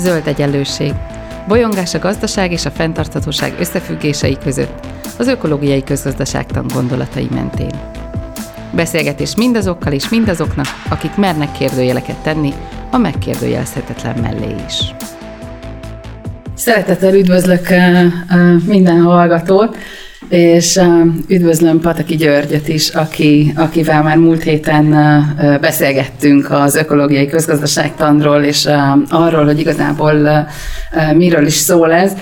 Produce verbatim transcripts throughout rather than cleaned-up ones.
zöld egyenlőség, bolyongás a gazdaság és a fenntarthatóság összefüggései között, az ökológiai közgazdaságtan gondolatai mentén. Beszélgetés mindazokkal és mindazoknak, akik mernek kérdőjeleket tenni, a megkérdőjelezhetetlen mellé is. Szeretettel üdvözlök minden hallgatót, és üdvözlöm Pataki Györgyöt is, aki, akivel már múlt héten beszélgettünk az ökológiai közgazdaságtanról, és arról, hogy igazából miről is szól ez.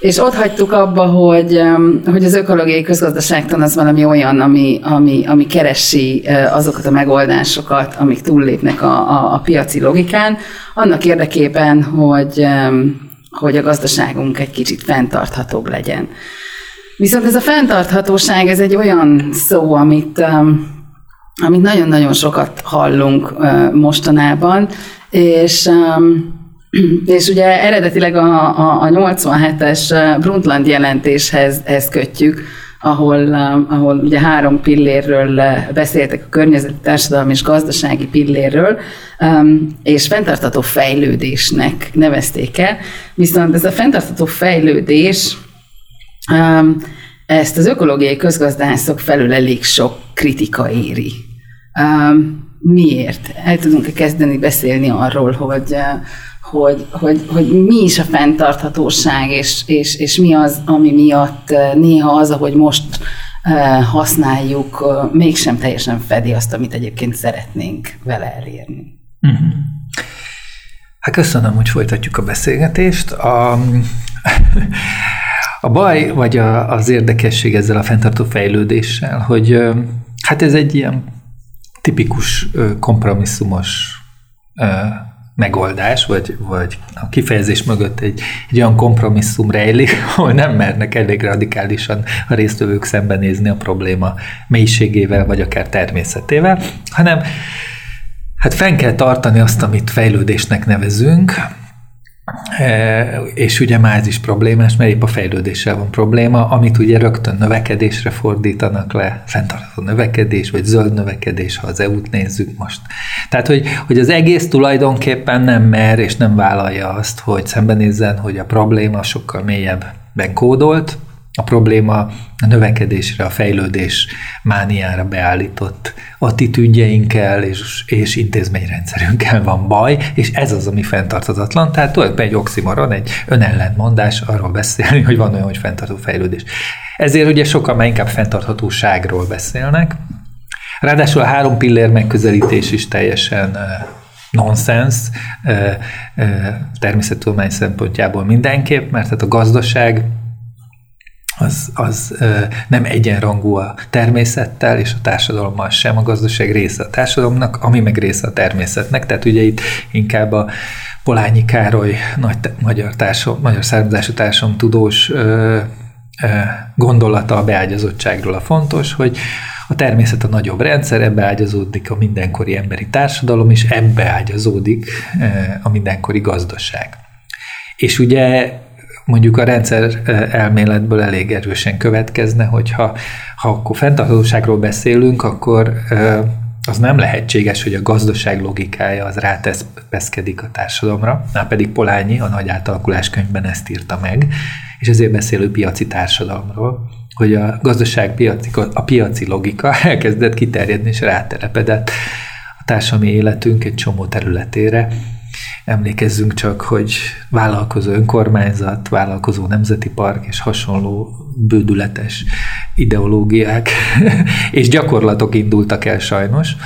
És ott hagytuk abba, hogy, hogy az ökológiai közgazdaságtan az valami olyan, ami, ami, ami keresi azokat a megoldásokat, amik túllépnek a, a, a piaci logikán, annak érdekében, hogy, hogy a gazdaságunk egy kicsit fenntarthatóbb legyen. Viszont ez a fenntarthatóság, ez egy olyan szó, amit, amit nagyon-nagyon sokat hallunk mostanában, és... És ugye eredetileg a, a, a nyolcvanhetes Brundtland jelentéshez ez kötjük, ahol, ahol ugye három pillérről beszéltek, a környezeti, társadalmi és gazdasági pillérről, és fenntartható fejlődésnek nevezték el. Viszont ez a fenntartható fejlődés, ezt az ökológiai közgazdászok felül elég sok kritika éri. Miért? El tudunk-e kezdeni beszélni arról, hogy... Hogy, hogy, hogy mi is a fenntarthatóság, és, és, és mi az, ami miatt néha az, ahogy most használjuk, mégsem teljesen fedi azt, amit egyébként szeretnénk vele elérni. Uh-huh. Hát köszönöm, hogy folytatjuk a beszélgetést. A, a baj, vagy a, az érdekesség ezzel a fenntartó fejlődéssel, hogy hát ez egy ilyen tipikus kompromisszumos megoldás, vagy, vagy a kifejezés mögött egy, egy olyan kompromisszum rejlik, ahol nem mernek elég radikálisan a résztvevők szembenézni a probléma mélységével, vagy akár természetével, hanem hát fenn kell tartani azt, amit fejlődésnek nevezünk, és ugye már ez is problémás, mert épp a fejlődéssel van probléma, amit ugye rögtön növekedésre fordítanak le, fenntartható növekedés, vagy zöld növekedés, ha az é út nézzük most. Tehát, hogy, hogy az egész tulajdonképpen nem mer, és nem vállalja azt, hogy szembenézzen, hogy a probléma sokkal mélyebben kódolt, a probléma a növekedésre, a fejlődés mániára beállított attitűdjeinkkel és, és intézményrendszerünkkel van baj, és ez az, ami fenntarthatatlan. Tehát tulajdonképpen egy oxymoron, egy önellentmondás arról beszélni, hogy van olyan, hogy fenntartó fejlődés. Ezért ugye sokan már inkább fenntarthatóságról beszélnek. Ráadásul a három pillér megközelítés is teljesen nonsens, természettudomány szempontjából mindenképp, mert hát a gazdaság az, az nem egyenrangú a természettel és a társadalommal sem, a gazdaság része a társadalomnak, ami meg része a természetnek. Tehát ugye itt inkább a Polányi Károly nagy magyar, társom, magyar származású társam tudós ö, ö, gondolata a beágyazottságról a fontos, hogy a természet a nagyobb rendszer, ebbe ágyazódik a mindenkori emberi társadalom, és ebbe ágyazódik ö, a mindenkori gazdaság. És ugye mondjuk a rendszer elméletből elég erősen következne, hogyha ha akkor fenntarthatóságról beszélünk, akkor az nem lehetséges, hogy a gazdaság logikája az ráteszpeszkedik a társadalomra, már pedig Polányi a Nagy átalakulás könyvben ezt írta meg, és ezért beszélő piaci társadalomról, hogy a gazdaság piaci, a piaci logika elkezdett kiterjedni és rátelepedett a társadalmi életünk egy csomó területére. Emlékezzünk csak, hogy vállalkozó önkormányzat, vállalkozó nemzeti park és hasonló bődületes ideológiák és gyakorlatok indultak el sajnos.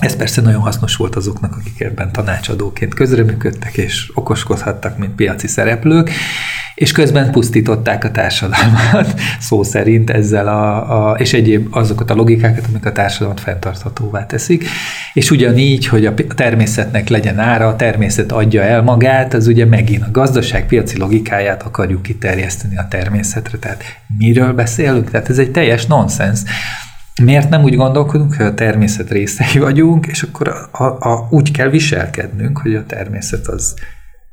Ez persze nagyon hasznos volt azoknak, akik ebben tanácsadóként közreműködtek és okoskodhattak, mint piaci szereplők, és közben pusztították a társadalmat szó szerint ezzel, a, a, és egyéb azokat a logikákat, amik a társadalmat fenntarthatóvá teszik. És ugyanígy, hogy a természetnek legyen ára, a természet adja el magát, az ugye megint a gazdaság piaci logikáját akarjuk kiterjeszteni a természetre. Tehát miről beszélünk? Tehát ez egy teljes nonsens. Miért nem úgy gondolkodunk, hogy a természet részei vagyunk, és akkor a, a, úgy kell viselkednünk, hogy a természet az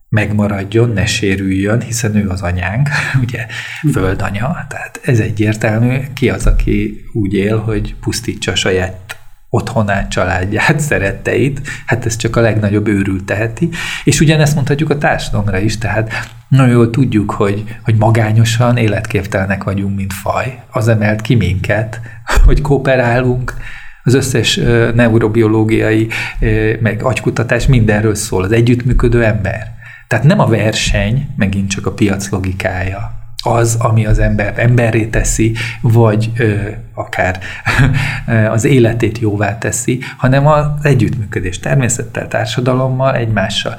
megmaradjon, ne sérüljön, hiszen ő az anyánk, ugye, földanya, tehát ez egyértelmű, ki az, aki úgy él, hogy pusztítsa a saját otthonát, családját, szeretteit, hát ez csak a legnagyobb őrült teheti. És ugyanezt mondhatjuk a társadalomra is, tehát nagyon jól tudjuk, hogy, hogy magányosan életképtelenek vagyunk, mint faj. Az emelt ki minket, hogy kooperálunk. Az összes neurobiológiai, meg agykutatás mindenről szól, az együttműködő ember. Tehát nem a verseny, megint csak a piac logikája az, ami az ember emberré teszi, vagy ö, akár az életét jóvá teszi, hanem az együttműködés természettel, társadalommal, egymással.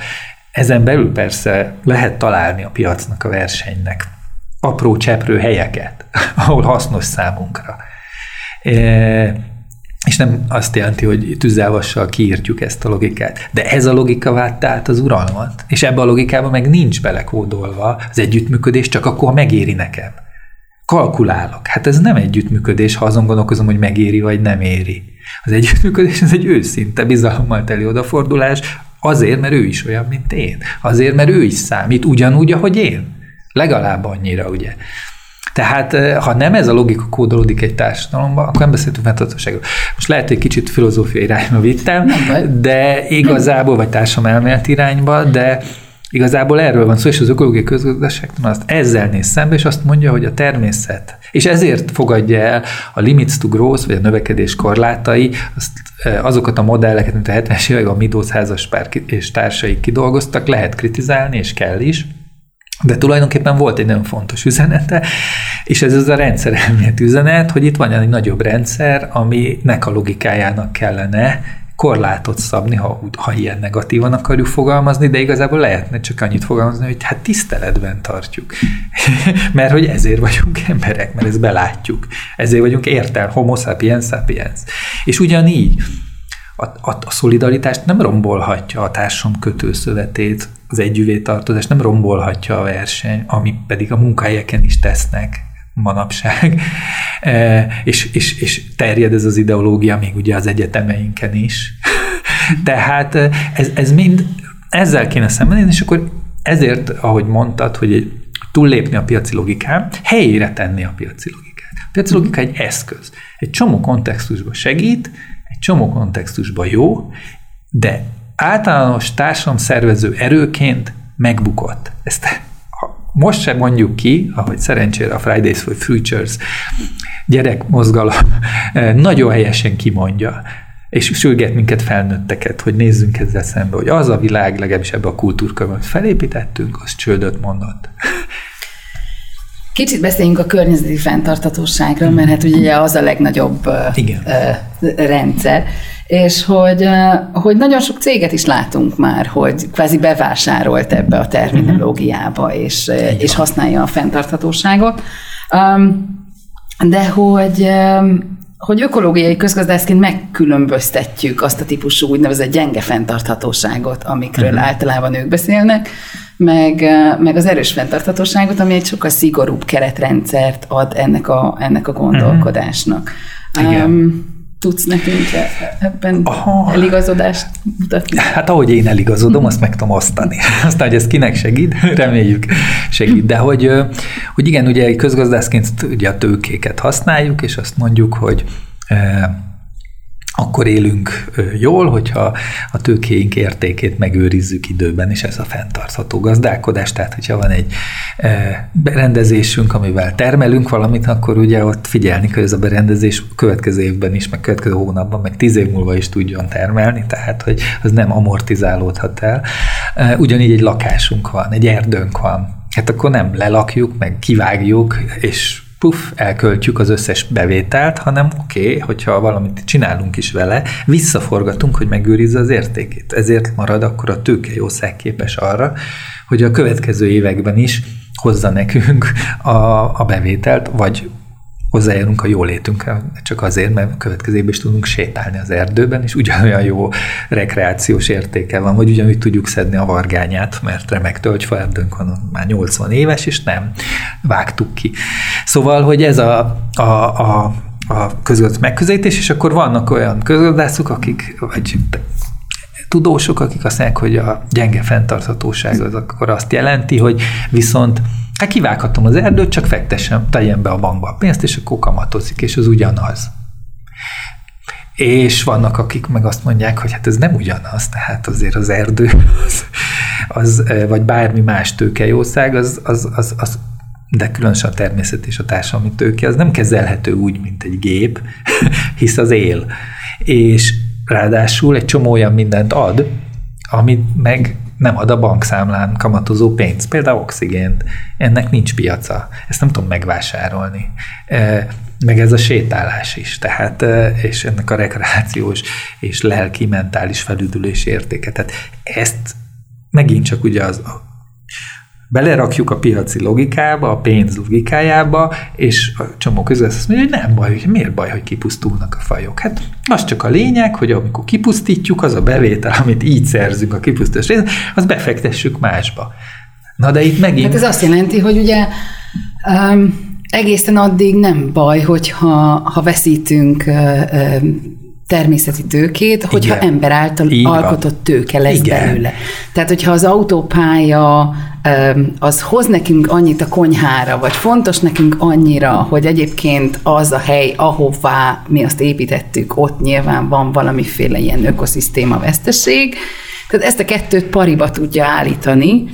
Ezen belül persze lehet találni a piacnak, a versenynek apró cseprő helyeket, ahol hasznos számunkra. E- És nem azt jelenti, hogy tüzelvassal kiírtjuk ezt a logikát. De ez a logika vágta át az uralmat, és ebbe a logikába meg nincs belekódolva az együttműködés, csak akkor megéri nekem. Kalkulálok. Hát ez nem együttműködés, ha azon gondolkozom, hogy megéri vagy nem éri. Az együttműködés ez egy őszinte, bizalommal teli odafordulás, azért, mert ő is olyan, mint én. Azért, mert ő is számít, ugyanúgy, ahogy én. Legalább annyira, ugye. Tehát, ha nem ez a logika kódolódik egy társadalomban, akkor nem beszéltünk fenntarthatóságról. Most lehet, hogy kicsit filozófiai irányba vittem, de igazából, vagy társadalomelmélet irányba, de igazából erről van szó, és az ökológiai közgazdaságtan azt ezzel néz szembe, és azt mondja, hogy a természet, és ezért fogadja el a limits to growth, vagy a növekedés korlátai, azt, azokat a modelleket, mint a hetvenes években a Midos házaspár és társai kidolgoztak, lehet kritizálni, és kell is. De tulajdonképpen volt egy nagyon fontos üzenete, és ez az a rendszerelmélet üzenet, hogy itt van egy nagyobb rendszer, aminek a logikájának kellene korlátot szabni, ha, ha ilyen negatívan akarjuk fogalmazni, de igazából lehetne csak annyit fogalmazni, hogy hát tiszteletben tartjuk. Mert hogy ezért vagyunk emberek, mert ezt belátjuk. Ezért vagyunk értelmes, homo sapiens sapiens. És ugyanígy a, a, a szolidaritást nem rombolhatja a társam kötőszövetét, az együvé tartozás nem rombolhatja a verseny, ami pedig a munkahelyeken is tesznek manapság, e, és, és, és terjed ez az ideológia még ugye az egyetemeinken is. Tehát ez, ez mind ezzel kéne szembenézni, és akkor ezért, ahogy mondtad, hogy túllépni a piaci logikán, helyére tenni a piaci logikát. A piaci logika egy eszköz. Egy csomó kontextusban segít, egy csomó kontextusban jó, de általános társadalomszervező erőként megbukott. Ezt most sem mondjuk ki, ahogy szerencsére a Fridays for Futures gyerekmozgalom nagyon helyesen kimondja, és sürget minket felnőtteket, hogy nézzünk ezzel szembe, hogy az a világ, legalábbis ebbe a kultúrkörben felépítettünk, az csődöt mondott. Kicsit beszéljünk a környezeti fenntarthatóságról, mert hát ugye az a legnagyobb Igen. rendszer, és hogy, hogy nagyon sok céget is látunk már, hogy kvázi bevásárolt ebbe a terminológiába, és, és használja a fenntarthatóságot. De hogy, hogy ökológiai közgazdászként megkülönböztetjük azt a típusú úgynevezett gyenge fenntarthatóságot, amikről uh-huh. általában ők beszélnek, meg, meg az erős fenntarthatóságot, ami egy sokkal szigorúbb keretrendszert ad ennek a, ennek a gondolkodásnak. Uh-huh. Igen. Um, Tudsz nekünk ebben Aha. eligazodást mutatni? Hát ahogy én eligazodom, azt meg tudom osztani. Aztán, hogy ez kinek segít, reméljük segít. De hogy, hogy igen, ugye közgazdászként ugye a tőkéket használjuk, és azt mondjuk, hogy eh, akkor élünk jól, hogyha a tőkéink értékét megőrizzük időben, és ez a fenntartható gazdálkodás. Tehát, hogyha van egy berendezésünk, amivel termelünk valamit, akkor ugye ott figyelni, hogy ez a berendezés következő évben is, meg következő hónapban, meg tíz év múlva is tudjon termelni, tehát, hogy az nem amortizálódhat el. Ugyanígy egy lakásunk van, egy erdőnk van. Hát akkor nem lelakjuk, meg kivágjuk, és puff, elköltjük az összes bevételt, hanem oké, okay, hogyha valamit csinálunk is vele, visszaforgatunk, hogy megőrizze az értékét. Ezért marad akkor a tőkejószág képes arra, hogy a következő években is hozza nekünk a, a bevételt, vagy hozzájárunk a jólétünkkel, csak azért, mert a következő évben is tudunk sétálni az erdőben, és ugyanolyan jó rekreációs értéke van, vagy ugyanúgy tudjuk szedni a vargányát, mert remek tölgyfa erdőnk van, már nyolcvan éves, és nem vágtuk ki. Szóval, hogy ez a, a, a, a közgazdasági megközelítés, és akkor vannak olyan közgazdászok, akik, vagy tudósok, akik azt mondják, hogy a gyenge fenntarthatóság az akkor azt jelenti, hogy viszont hát kivághatom az erdőt, csak fektessem, tegyen be a bankba a pénzt, és akkor kamatozik, és az ugyanaz. És vannak, akik meg azt mondják, hogy hát ez nem ugyanaz, tehát azért az erdő, az, az, vagy bármi más tőkejószág, az, az, az, az, de különösen a természet és a társadalmi tőke, az nem kezelhető úgy, mint egy gép, hisz az él. És ráadásul egy csomó olyan mindent ad, amit meg nem ad a bankszámlán kamatozó pénz, például oxigént. Ennek nincs piaca. Ezt nem tudom megvásárolni. Meg ez a sétálás is, tehát, és ennek a rekreációs és lelki, mentális felüdülés értéke. Tehát ezt megint csak ugye az, belerakjuk a piaci logikába, a pénz logikájába, és a csomó közül azt mondja, hogy nem baj, hogy miért baj, hogy kipusztulnak a fajok. Hát az csak a lényeg, hogy amikor kipusztítjuk, az a bevétel, amit így szerzünk a kipusztítás részt, azt befektessük másba. Na de itt megint... Hát ez azt jelenti, hogy ugye... Um... Egészen addig nem baj, hogyha ha veszítünk ö, ö, természeti tőkét, hogyha igen, ember által így alkotott van, tőke lesz, igen, belőle. Tehát, hogyha az autópálya ö, az hoz nekünk annyit a konyhára, vagy fontos nekünk annyira, hogy egyébként az a hely, ahová mi azt építettük, ott nyilván van valamiféle ilyen ökoszisztéma veszteség. Tehát ezt a kettőt pariba tudja állítani,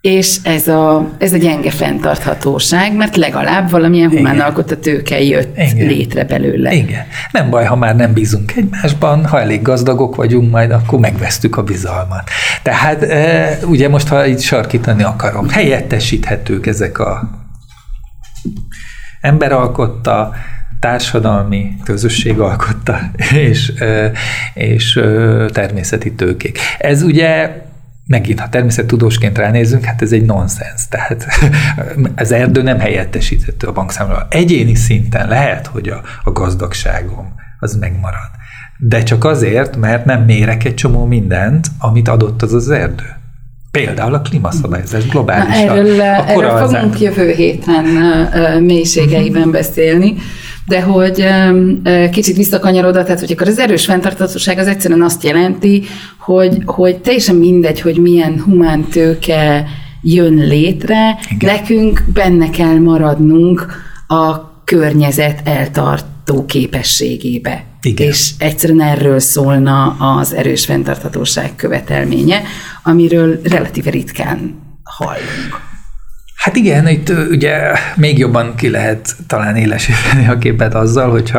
és ez a, ez a gyenge fenntarthatóság, mert legalább valamilyen humán alkotta tőke jött, igen, létre belőle. Igen. Nem baj, ha már nem bízunk egymásban, ha elég gazdagok vagyunk, majd akkor megvesztük a bizalmat. Tehát e, ugye most, ha így sarkítani akarom, helyettesíthetők ezek a emberalkotta, társadalmi, közösség alkotta és, és természeti tőkék. Ez ugye megint, ha természettudósként ránézzünk, hát ez egy nonsens. Tehát az erdő nem helyettesíthető a bankszámlával. Egyéni szinten lehet, hogy a, a gazdagságom az megmarad. De csak azért, mert nem mérek egy csomó mindent, amit adott az az erdő. Például a klímaszabályozás globálisan. Na, erről erről fogunk jövő héten uh, mélységeiben uh-huh. beszélni, de hogy um, kicsit visszakanyarodva, tehát hogy akkor az erős fenntarthatóság az egyszerűen azt jelenti, hogy, hogy teljesen mindegy, hogy milyen humán tőke jön létre, igen, nekünk benne kell maradnunk a környezet eltartó képességébe. Igen. És egyszerűen erről szólna az erős fenntarthatóság követelménye, amiről relatíve ritkán hallunk. Hát igen, itt ugye még jobban ki lehet talán élesíteni a képet azzal, hogyha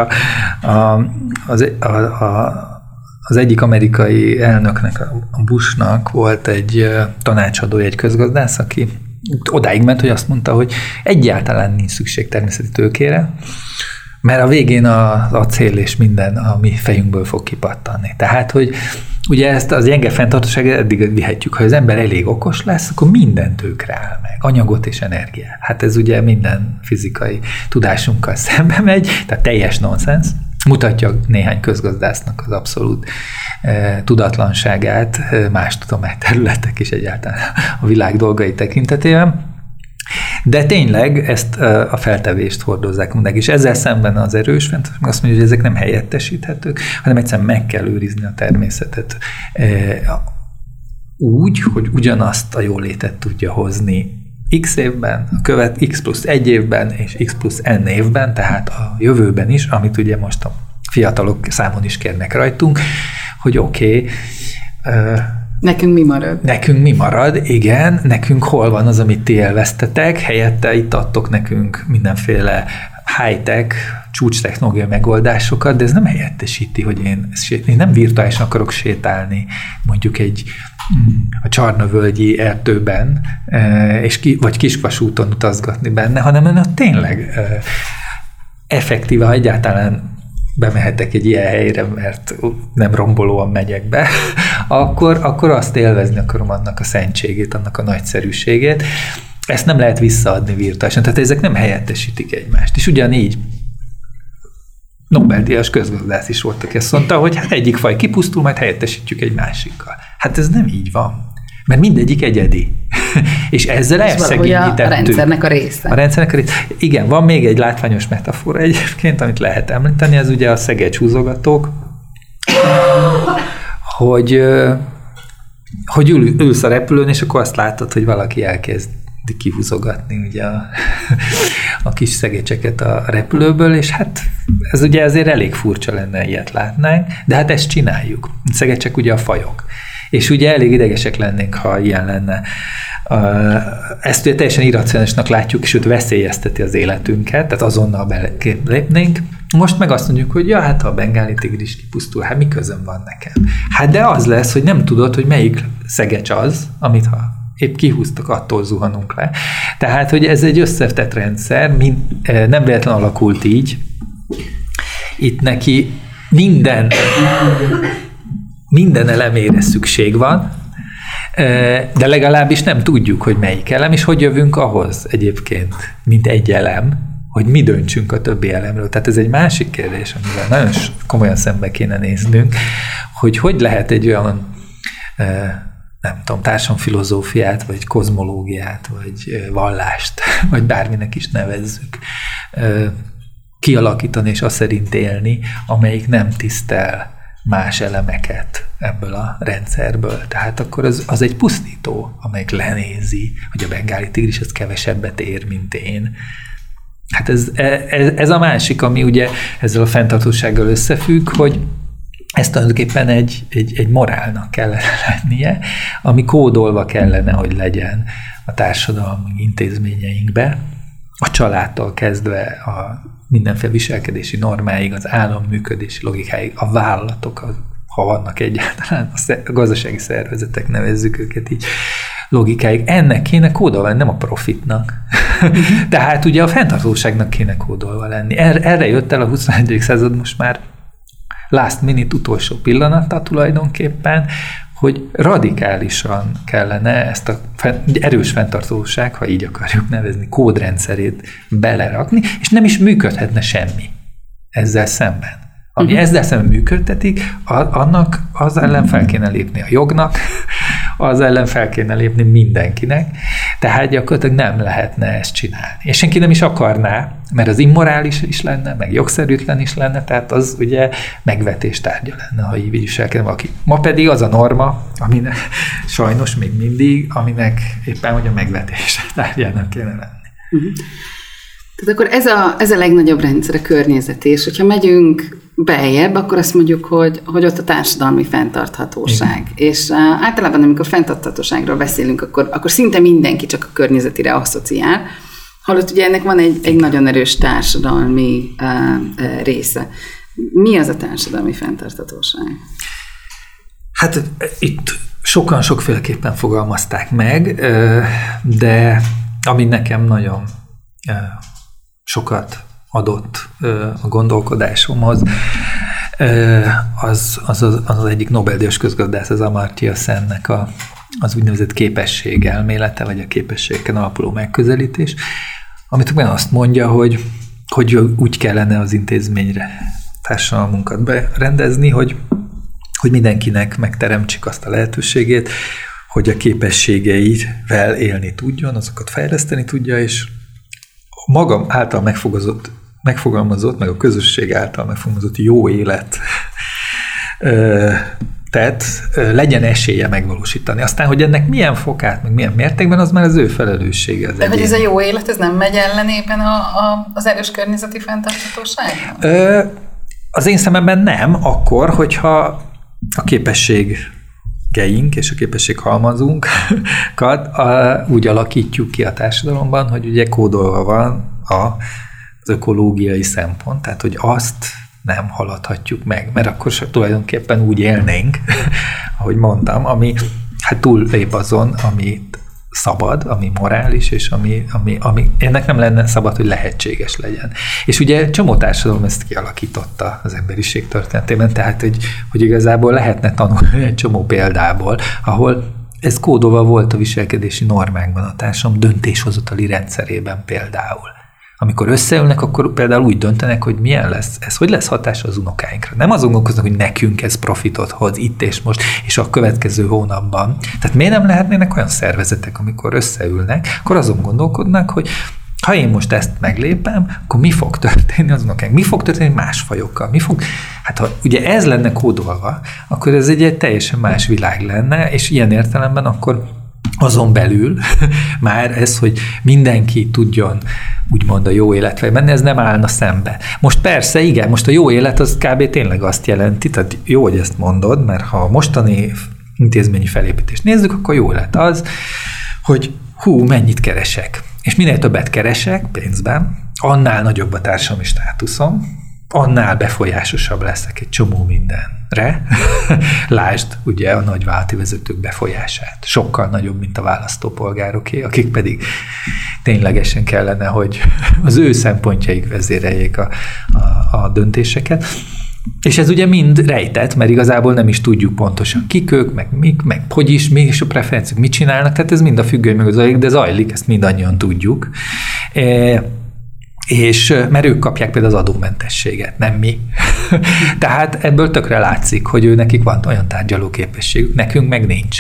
a, az, a, a, az egyik amerikai elnöknek, a Bushnak volt egy tanácsadója, egy közgazdász, aki odáig ment, hogy azt mondta, hogy egyáltalán nincs szükség természeti tőkére, mert a végén az acél és minden a mi fejünkből fog kipattanni. Tehát, hogy ugye ezt az gyenge fenntartóságot eddig vihetjük, ha az ember elég okos lesz, akkor minden tőkre áll meg, anyagot és energiát. Hát ez ugye minden fizikai tudásunkkal szembe megy, tehát teljes nonsens. Mutatja néhány közgazdásznak az abszolút e, tudatlanságát e, más tudományterületek is egyáltalán a világ dolgai tekintetében. De tényleg ezt a feltevést hordozzák meg, és ezzel szemben az erős fenntarthatóság azt mondja, hogy ezek nem helyettesíthetők, hanem egyszerűen meg kell őrizni a természetet úgy, hogy ugyanazt a jólétet tudja hozni x évben, a követ x plusz egy évben, és x plusz n évben, tehát a jövőben is, amit ugye most a fiatalok számon is kérnek rajtunk, hogy oké, okay, nekünk mi marad? Nekünk mi marad, igen, nekünk hol van az, amit ti elvesztetek, helyette itt adtok nekünk mindenféle high-tech, csúcstechnológia megoldásokat, de ez nem helyettesíti, hogy én, én nem virtuálisan akarok sétálni, mondjuk egy a Csarnövölgyi erdőben, és ki, vagy Kiskvasúton utazgatni benne, hanem tényleg effektíve, ha egyáltalán bemehetek egy ilyen helyre, mert nem rombolóan megyek be, akkor, akkor azt élvezni akarom annak a szentségét, annak a nagyszerűségét. Ezt nem lehet visszaadni virtuálisan, tehát ezek nem helyettesítik egymást. És ugyanígy Nobel-díjas közgazdász is volt, aki azt mondta, hogy hát egyik faj kipusztul, majd helyettesítjük egy másikkal. Hát ez nem így van, mert mindegyik egyedi. És ezzel elszegényítettük. A rendszernek a része. A rendszernek a része. Igen, van még egy látványos metafora egyébként, amit lehet említeni, ez ugye a szegedshúzogatók, hogy, hogy ül, ülsz a repülőn, és akkor azt látod, hogy valaki elkezd kihúzogatni ugye a, a kis szegecseket a repülőből, és hát ez ugye azért elég furcsa lenne, ilyet látnánk, de hát ezt csináljuk. Szegecsek ugye a fajok. És ugye elég idegesek lennénk, ha ilyen lenne. Ezt ugye teljesen irracionálisnak látjuk, sőt veszélyezteti az életünket, tehát azonnal belépnénk. Most meg azt mondjuk, hogy ja, hát ha a bengáli tigris kipusztul, hát mi közöm van nekem? Hát de az lesz, hogy nem tudod, hogy melyik szegecs az, amit ha épp kihúztak, attól zuhanunk le. Tehát, hogy ez egy összetett rendszer, nem véletlen alakult így. Itt neki minden... Minden elemére szükség van, de legalábbis nem tudjuk, hogy melyik elem, és hogy jövünk ahhoz egyébként, mint egy elem, hogy mi döntsünk a többi elemről. Tehát ez egy másik kérdés, amivel nagyon komolyan szembe kéne néznünk, hogy hogy lehet egy olyan, nem tudom, társadalomfilozófiát, vagy kozmológiát, vagy vallást, vagy bárminek is nevezzük, kialakítani és azt szerint élni, amelyik nem tisztel más elemeket ebből a rendszerből. Tehát akkor az, az egy pusztító, amelyik lenézi, hogy a bengáli tigris az kevesebbet ér, mint én. Hát ez, ez, ez a másik, ami ugye ezzel a fenntartósággal összefügg, hogy ezt tulajdonképpen egy, egy, egy morálnak kellene lennie, ami kódolva kellene, hogy legyen a társadalmi intézményeinkbe, a családtól kezdve a mindenféle viselkedési normáig, az állam működési logikáig, a vállalatok, ha vannak egyáltalán, a gazdasági szervezetek, nevezzük őket így, logikáig. Ennek kéne kódolva lenni, nem a profitnak. Mm-hmm. Tehát ugye a fenntartóságnak kéne kódolva lenni. Erre jött el a huszonegyedik század most már last minute, utolsó pillanata tulajdonképpen, hogy radikálisan kellene ezt a erős fenntartóság, ha így akarjuk nevezni, kódrendszerét belerakni, és nem is működhetne semmi ezzel szemben. Ami uh-huh. ezzel szemben működtetik, annak az ellen fel kéne lépni a jognak, az ellen fel kéne lépni mindenkinek, tehát gyakorlatilag nem lehetne ezt csinálni. És senki nem is akarná, mert az immorális is lenne, meg jogszerűtlen is lenne, tehát az ugye megvetés tárgya lenne, ha így viselkedne valaki. Ma pedig az a norma, aminek sajnos még mindig, aminek éppen hogy a megvetés tárgyának kéne lenni. Uh-huh. Tehát akkor ez a, ez a legnagyobb rendszer, a környezeté, és hogyha megyünk beljebb, akkor azt mondjuk, hogy, hogy ott a társadalmi fenntarthatóság. Mm. És uh, általában, amikor fenntarthatóságról beszélünk, akkor, akkor szinte mindenki csak a környezetire asszociál, holott ugye ennek van egy, egy nagyon erős társadalmi uh, uh, része. Mi az a társadalmi fenntarthatóság? Hát itt sokan sokféleképpen fogalmazták meg, de ami nekem nagyon sokat adott a gondolkodásomhoz, az az, az, az egyik Nobel-díjas közgazdász, az Amartya Sennek a, az úgynevezett képesség elmélete, vagy a képességeken alapuló megközelítés, amit meg azt mondja, hogy, hogy úgy kellene az intézményre társadalmunkat berendezni, hogy, hogy mindenkinek megteremtsük azt a lehetőségét, hogy a képességeivel élni tudjon, azokat fejleszteni tudja, és magam által megfogalmazott, megfogalmazott, meg a közösség által megfogalmazott jó élet tehát legyen esélye megvalósítani. Aztán, hogy ennek milyen fokát, meg milyen mértékben, az már az ő felelőssége. Az De hogy ez a jó élet, ez nem megy ellen éppen a, a, az erős környezeti fenntarthatóság? Az én szememben nem, akkor, hogyha a képesség és a képességhalmazunkat a, úgy alakítjuk ki a társadalomban, hogy ugye kódolva van a, az ökológiai szempont, tehát hogy azt nem haladhatjuk meg, mert akkor tulajdonképpen úgy élnénk, ahogy mondtam, ami hát túllép azon, amit szabad, ami morális, és ami, ami, ami ennek nem lenne szabad, hogy lehetséges legyen. És ugye csomó társadalom ezt kialakította az emberiség történetében, tehát hogy, hogy igazából lehetne tanulni egy csomó példából, ahol ez kódolva volt a viselkedési normákban, a társadalom döntéshozatali rendszerében például. Amikor összeülnek, akkor például úgy döntenek, hogy milyen lesz ez, hogy lesz hatása az unokáinkra. Nem azon gondolkoznak, hogy nekünk ez profitot hoz itt és most, és a következő hónapban. Tehát miért nem lehetnének olyan szervezetek, amikor összeülnek, akkor azon gondolkodnak, hogy ha én most ezt meglépem, akkor mi fog történni az unokánk? Mi fog történni más fajokkal? Mi fog? Hát ha ugye ez lenne kódolva, akkor ez egy, egy teljesen más világ lenne, és ilyen értelemben akkor azon belül már ez, hogy mindenki tudjon úgymond a jó életre menni, ez nem állna szembe. Most persze, igen, most a jó élet az kb. Tényleg azt jelenti, tehát jó, hogy ezt mondod, mert ha a mostani intézményi felépítést nézzük, akkor jó élet az, hogy hú, mennyit keresek. És minél többet keresek pénzben, annál nagyobb a társadalmi státuszom, annál befolyásosabb leszek egy csomó mindenre. Lásd ugye a nagyvállalati vezetők befolyását. Sokkal nagyobb, mint a választópolgároké, akik pedig ténylegesen kellene, hogy az ő szempontjaik vezéreljék a, a, a döntéseket. És ez ugye mind rejtett, mert igazából nem is tudjuk pontosan kik ők, meg mik, meg hogy is, mi is a preferenciák, mit csinálnak, tehát ez mind a függő, meg zajlik, de zajlik, ezt mindannyian tudjuk. E- És mert ők kapják például az adómentességet, nem mi. Tehát ebből tökre látszik, hogy ő nekik van olyan tárgyalóképességük, nekünk meg nincs.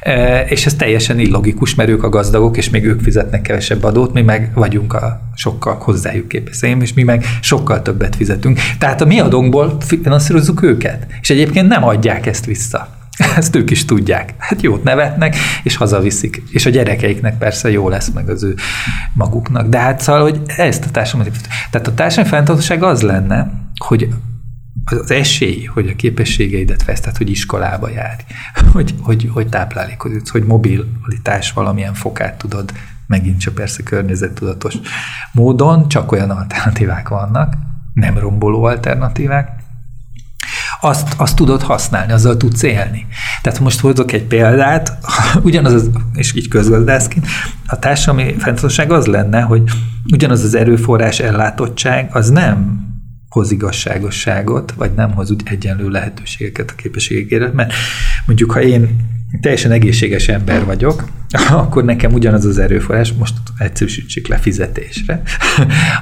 E, és ez teljesen illogikus, mert ők a gazdagok, és még ők fizetnek kevesebb adót, mi meg vagyunk a sokkal hozzájuk képességem, és mi meg sokkal többet fizetünk. Tehát a mi adónkból finanszírozzuk őket, és egyébként nem adják ezt vissza. Ezt ők is tudják. Hát jót nevetnek, és hazaviszik. És a gyerekeiknek persze jó lesz meg az ő maguknak. De hát szóval, hogy ezt a társadalmi... Tehát a társadalmi fenntarthatóság az lenne, hogy az esély, hogy a képességeidet veszted, hogy iskolába járj, hogy, hogy, hogy táplálékozz, hogy mobilitás valamilyen fokát tudod, megint csak persze környezettudatos módon, csak olyan alternatívák vannak, nem romboló alternatívák, Azt, azt tudod használni, azzal tudsz élni. Tehát most hozok egy példát, ugyanaz, az, és így közgazdászként, a társadalmi fenntarthatóság az lenne, hogy ugyanaz az erőforrás ellátottság, az nem hoz igazságosságot, vagy nem hoz úgy egyenlő lehetőségeket a képességekért, mert mondjuk, ha én teljesen egészséges ember vagyok, akkor nekem ugyanaz az erőforrás, most egyszerűsítsük le fizetésre,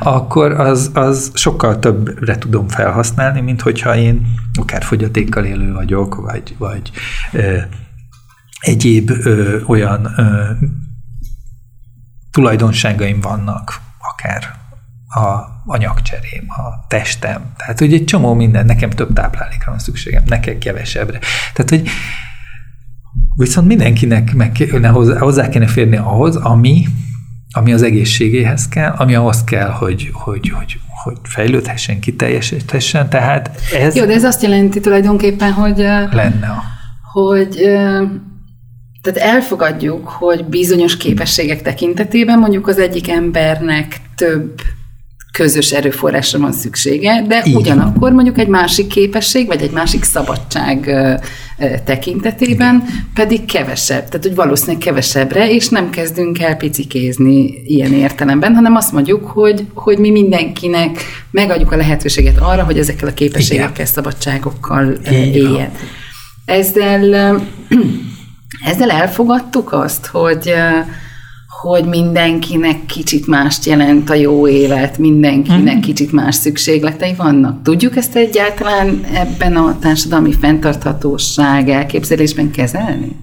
akkor az, az sokkal többre tudom felhasználni, mint hogyha én akár fogyatékkal élő vagyok, vagy, vagy ö, egyéb ö, olyan ö, tulajdonságaim vannak, akár a anyagcserém, a testem. Tehát, hogy egy csomó minden, nekem több táplálékra van szükségem, nekem kevesebbre. Tehát, hogy viszont mindenkinek meg kéne, hozzá kéne férni ahhoz, ami, ami az egészségéhez kell, ami ahhoz kell, hogy, hogy, hogy, hogy fejlődhessen, kiteljesíthessen, tehát ez... Jó, de ez azt jelenti tulajdonképpen, hogy... Lenne a... Hogy... Tehát elfogadjuk, hogy bizonyos képességek tekintetében mondjuk az egyik embernek több közös erőforrásra van szüksége, de igen, ugyanakkor mondjuk egy másik képesség, vagy egy másik szabadság tekintetében igen, pedig kevesebb. Tehát, hogy valószínűleg kevesebbre, és nem kezdünk el picikézni ilyen értelemben, hanem azt mondjuk, hogy, hogy mi mindenkinek megadjuk a lehetőséget arra, hogy ezekkel a képességekkel, igen, szabadságokkal éljen. Ezzel, ezzel elfogadtuk azt, hogy... hogy mindenkinek kicsit mást jelent a jó élet, mindenkinek mm. kicsit más szükségletei vannak. Tudjuk ezt egyáltalán ebben a társadalmi fenntarthatóság elképzelésben kezelni?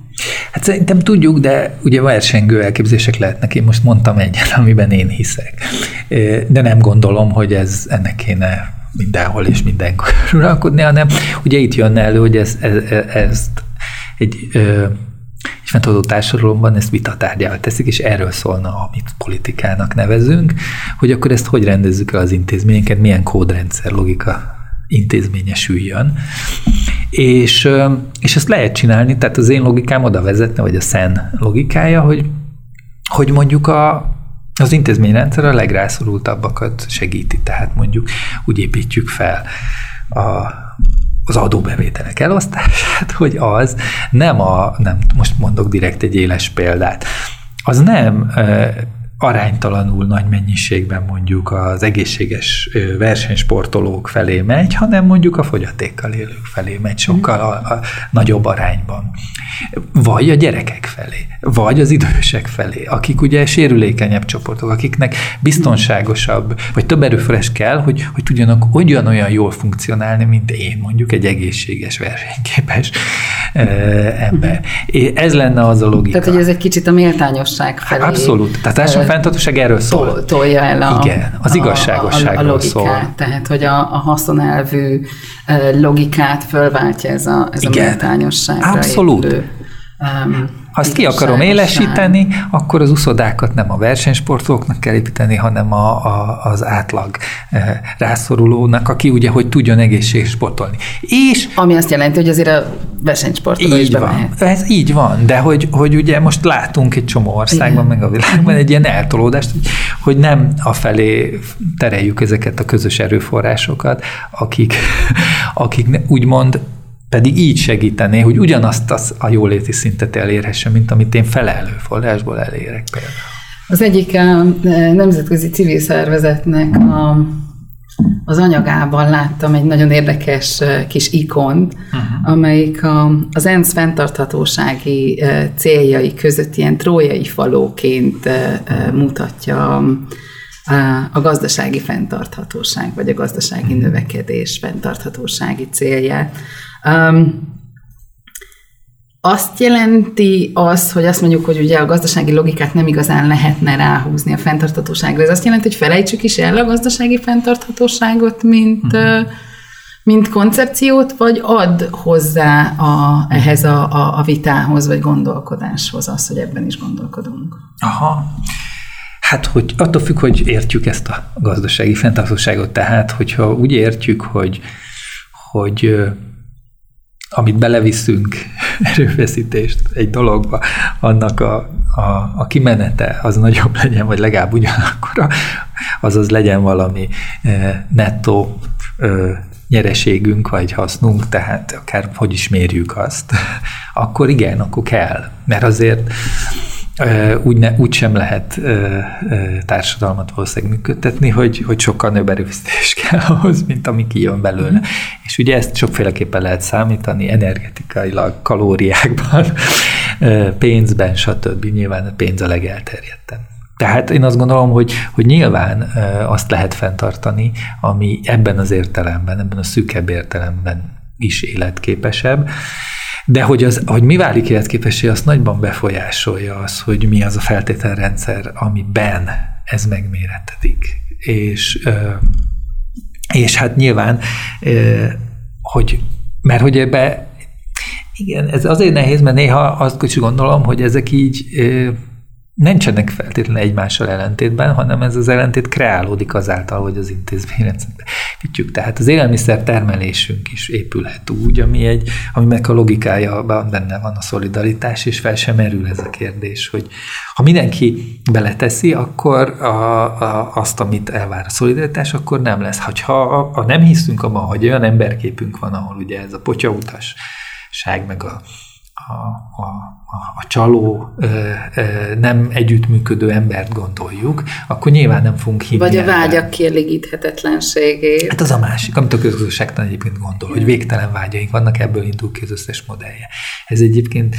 Hát szerintem tudjuk, de ugye versengő elképzelések lehetnek. Én most mondtam egyet, amiben én hiszek. De nem gondolom, hogy ez ennek kéne mindenhol és mindenkor uralkodni, hanem ugye itt jönne elő, hogy ez, ez, ez egy... és fenntartható társadalomban ezt vitatárgyával teszik, és erről szólna, amit politikának nevezünk, hogy akkor ezt hogy rendezzük el az intézményeket, milyen kódrendszer, logika intézményesüljön. És, és ezt lehet csinálni, tehát az én logikám oda vezetne, vagy a Szen logikája, hogy, hogy mondjuk a, az intézményrendszer a legrászorultabbakat segíti, tehát mondjuk úgy építjük fel a az adóbevételek elosztását, hogy az nem a, nem, most mondok direkt egy éles példát, az nem e, aránytalanul nagy mennyiségben mondjuk az egészséges versenysportolók felé megy, hanem mondjuk a fogyatékkal élők felé megy sokkal a, a nagyobb arányban. Vagy a gyerekek felé, vagy az idősek felé, akik ugye sérülékenyebb csoportok, akiknek biztonságosabb, vagy több erőforrás kell, hogy, hogy tudjanak ugyanolyan jól funkcionálni, mint én, mondjuk egy egészséges, versenyképes eh, ember. Ez lenne az a logika. Tehát, hogy ez egy kicsit a méltányosság felé. Abszolút. Tehát társadalmi fenntarthatóság erről szól. Tolja el a, igen, az igazságosságról a, a, a logikát, szól. Tehát, hogy a, a haszonelvű logikát fölváltja ez a, ez a méltányosságra. Abszolút. Épülő. Um, azt ki akarom élesíteni, akkor az uszodákat nem a versenysportolóknak kell építeni, hanem a, a, az átlag e, rászorulónak, aki ugye, hogy tudjon egészséges sportolni. És, ami azt jelenti, hogy azért a versenysportoló is bemehet. Ez így van, de hogy, hogy ugye most látunk egy csomó országban, igen, meg a világban egy ilyen eltolódást, hogy, hogy nem afelé tereljük ezeket a közös erőforrásokat, akik, akik úgymond pedig így segítené, hogy ugyanazt az a jóléti szintet elérhesse, mint amit én felelő forrásból elérek például. Az egyik nemzetközi civil szervezetnek a, az anyagában láttam egy nagyon érdekes kis ikont, uh-huh, amelyik a, az ENSZ fenntarthatósági céljai között ilyen trójai falóként mutatja a gazdasági fenntarthatóság, vagy a gazdasági növekedés fenntarthatósági célját. Um, azt jelenti az, hogy azt mondjuk, hogy ugye a gazdasági logikát nem igazán lehetne ráhúzni a fenntarthatóságra. Ez azt jelenti, hogy felejtsük is el a gazdasági fenntarthatóságot, mint, mm-hmm. uh, mint koncepciót, vagy ad hozzá a, ehhez a, a, a vitához, vagy gondolkodáshoz az, hogy ebben is gondolkodunk. Aha. Hát, hogy attól függ, hogy értjük ezt a gazdasági fenntarthatóságot. Tehát, hogyha úgy értjük, hogy, hogy amit beleviszünk erőfeszítést egy dologba, annak a, a, a kimenete az nagyobb legyen, vagy legalább ugyanakkora, azaz legyen valami e, nettó e, nyereségünk, vagy hasznunk, tehát akár hogy is mérjük azt, akkor igen, akkor kell. Mert azért e, úgy, ne, úgy sem lehet e, e, társadalmat valószínűleg működtetni, hogy, hogy sokkal nőbb erőfeszítés kell ahhoz, mint ami kijön belőle. És ugye ezt sokféleképpen lehet számítani, energetikailag, kalóriákban, pénzben, stb. Nyilván a pénz a legelterjedtebb. Tehát én azt gondolom, hogy, hogy nyilván azt lehet fenntartani, ami ebben az értelemben, ebben a szűkebb értelemben is életképesebb, de hogy, az, hogy mi válik életképessé, azt nagyban befolyásolja az, hogy mi az a feltételrendszer, amiben ez megmérettedik. És... És hát nyilván, hogy, mert hogy ebbe, igen, ez azért nehéz, mert néha azt is gondolom, hogy ezek így nincsenek feltétlenül egymással ellentétben, hanem ez az ellentét kreálódik azáltal, hogy az intézményrendszerbe kütjük. Tehát az élelmiszer termelésünk is épülhet úgy, ami egy, aminek a logikájában benne van a szolidaritás, és fel sem merül ez a kérdés, hogy ha mindenki beleteszi, akkor a, a, azt, amit elvár a szolidaritás, akkor nem lesz. Ha a, a nem hiszünk abban, hogy olyan emberképünk van, ahol ugye ez a potyautasság, meg a A, a, a csaló ö, ö, nem együttműködő embert gondoljuk, akkor nyilván nem fogunk hinni. Vagy a vágyak kielégíthetetlenségét. Hát az a másik, amit a közgazdaságtan egyébként gondol, hogy végtelen vágyaink vannak, ebből indul ki az összes modellje. Ez egyébként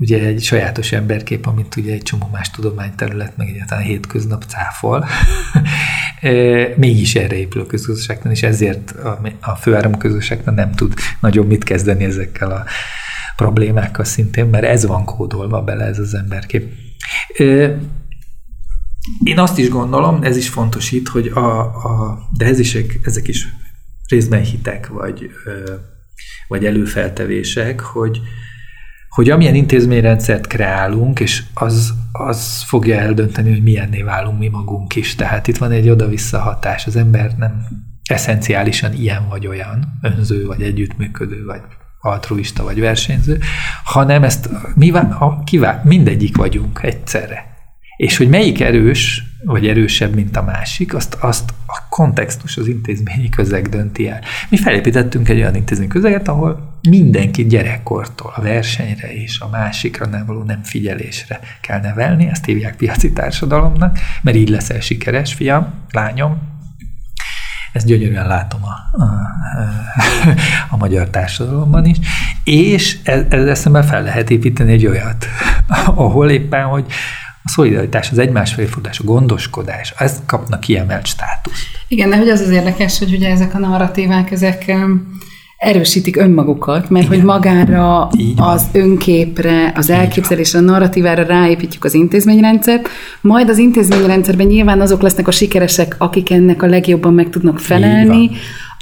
ugye egy sajátos emberkép, amit ugye egy csomó más tudományterület, meg egyáltalán hétköznap cáfol. Mégis erre épül a közgazdaságtan, és ezért a, a főáram közgazdaságtan nem tud nagyon mit kezdeni ezekkel a problémákkal szintén, mert ez van kódolva bele, ez az emberkép. Én azt is gondolom, ez is fontos itt, hogy a, a, de ez is, ezek is részben hitek, vagy, vagy előfeltevések, hogy, hogy amilyen intézményrendszert kreálunk, és az, az fogja eldönteni, hogy milyenné válunk mi magunk is. Tehát itt van egy oda-vissza hatás, az ember nem eszenciálisan ilyen vagy olyan, önző vagy együttműködő, vagy altruista vagy versenyző, hanem ezt mi vá- kivá- mindegyik vagyunk egyszerre. És hogy melyik erős, vagy erősebb, mint a másik, azt, azt a kontextus, az intézményi közeg dönti el. Mi felépítettünk egy olyan intézményi közeget, ahol mindenki gyerekkortól a versenyre és a másikra nem való nem figyelésre kell nevelni, ezt hívják piaci társadalomnak, mert így leszel sikeres, fiam, lányom. Ezt gyönyörűen látom a, a, a magyar társadalomban is, és ezzel eszemben fel lehet építeni egy olyat, ahol éppen, hogy a szolidaritás, az egymás felé fordulás, a gondoskodás, ezt kapnak kiemelt státuszt. Igen, de hogy az az érdekes, hogy ugye ezek a narratívák, ezek erősítik önmagukat, mert igen, hogy magára, az önképre, az elképzelésre, a narratívára ráépítjük az intézményrendszert, majd az intézményrendszerben nyilván azok lesznek a sikeresek, akik ennek a legjobban meg tudnak felelni,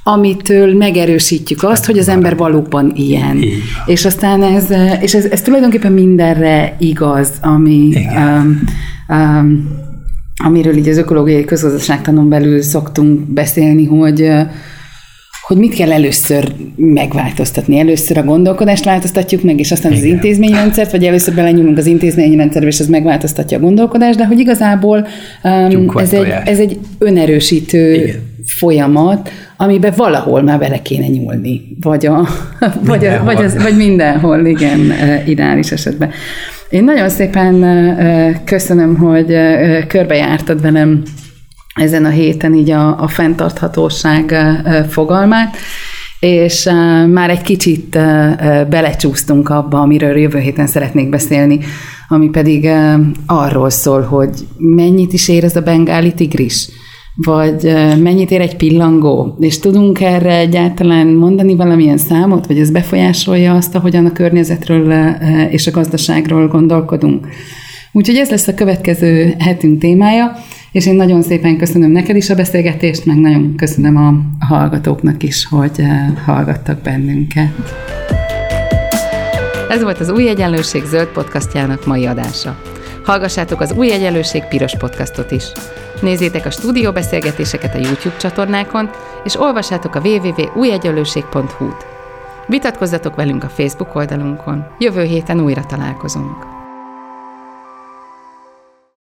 amitől megerősítjük azt, hogy az ember valóban ilyen. Igen. És aztán ez, és ez, ez tulajdonképpen mindenre igaz, ami, um, um, amiről így az ökológiai közgazdaságtanon belül szoktunk beszélni, hogy, hogy mit kell először megváltoztatni. Először a gondolkodást változtatjuk meg, és aztán igen. az intézményrendszert, vagy először belenyúlunk az intézményrendszerbe, és az megváltoztatja a gondolkodást, de hogy igazából um, ez, egy, ez egy önerősítő igen. folyamat, amiben valahol már bele kéne nyúlni. Vagy, a, vagy, a, vagy, az, vagy mindenhol, igen, ideális esetben. Én nagyon szépen köszönöm, hogy körbejártad velem ezen a héten így a, a fenntarthatóság fogalmát, és már egy kicsit belecsúsztunk abba, amiről jövő héten szeretnék beszélni, ami pedig arról szól, hogy mennyit is ér ez a bengáli tigris, vagy mennyit ér egy pillangó, és tudunk erre egyáltalán mondani valamilyen számot, vagy ez befolyásolja azt, ahogyan a környezetről és a gazdaságról gondolkodunk. Úgyhogy ez lesz a következő hetünk témája, és én nagyon szépen köszönöm neked is a beszélgetést, meg nagyon köszönöm a hallgatóknak is, hogy hallgattak bennünket. Ez volt az Új Egyenlőség zöld podcastjának mai adása. Hallgassátok az Új Egyenlőség piros podcastot is. Nézzétek a stúdióbeszélgetéseket a YouTube csatornákon, és olvassátok a double-u double-u double-u pont új egyenlőség pont hú-t. Vitatkozzatok velünk a Facebook oldalunkon. Jövő héten újra találkozunk.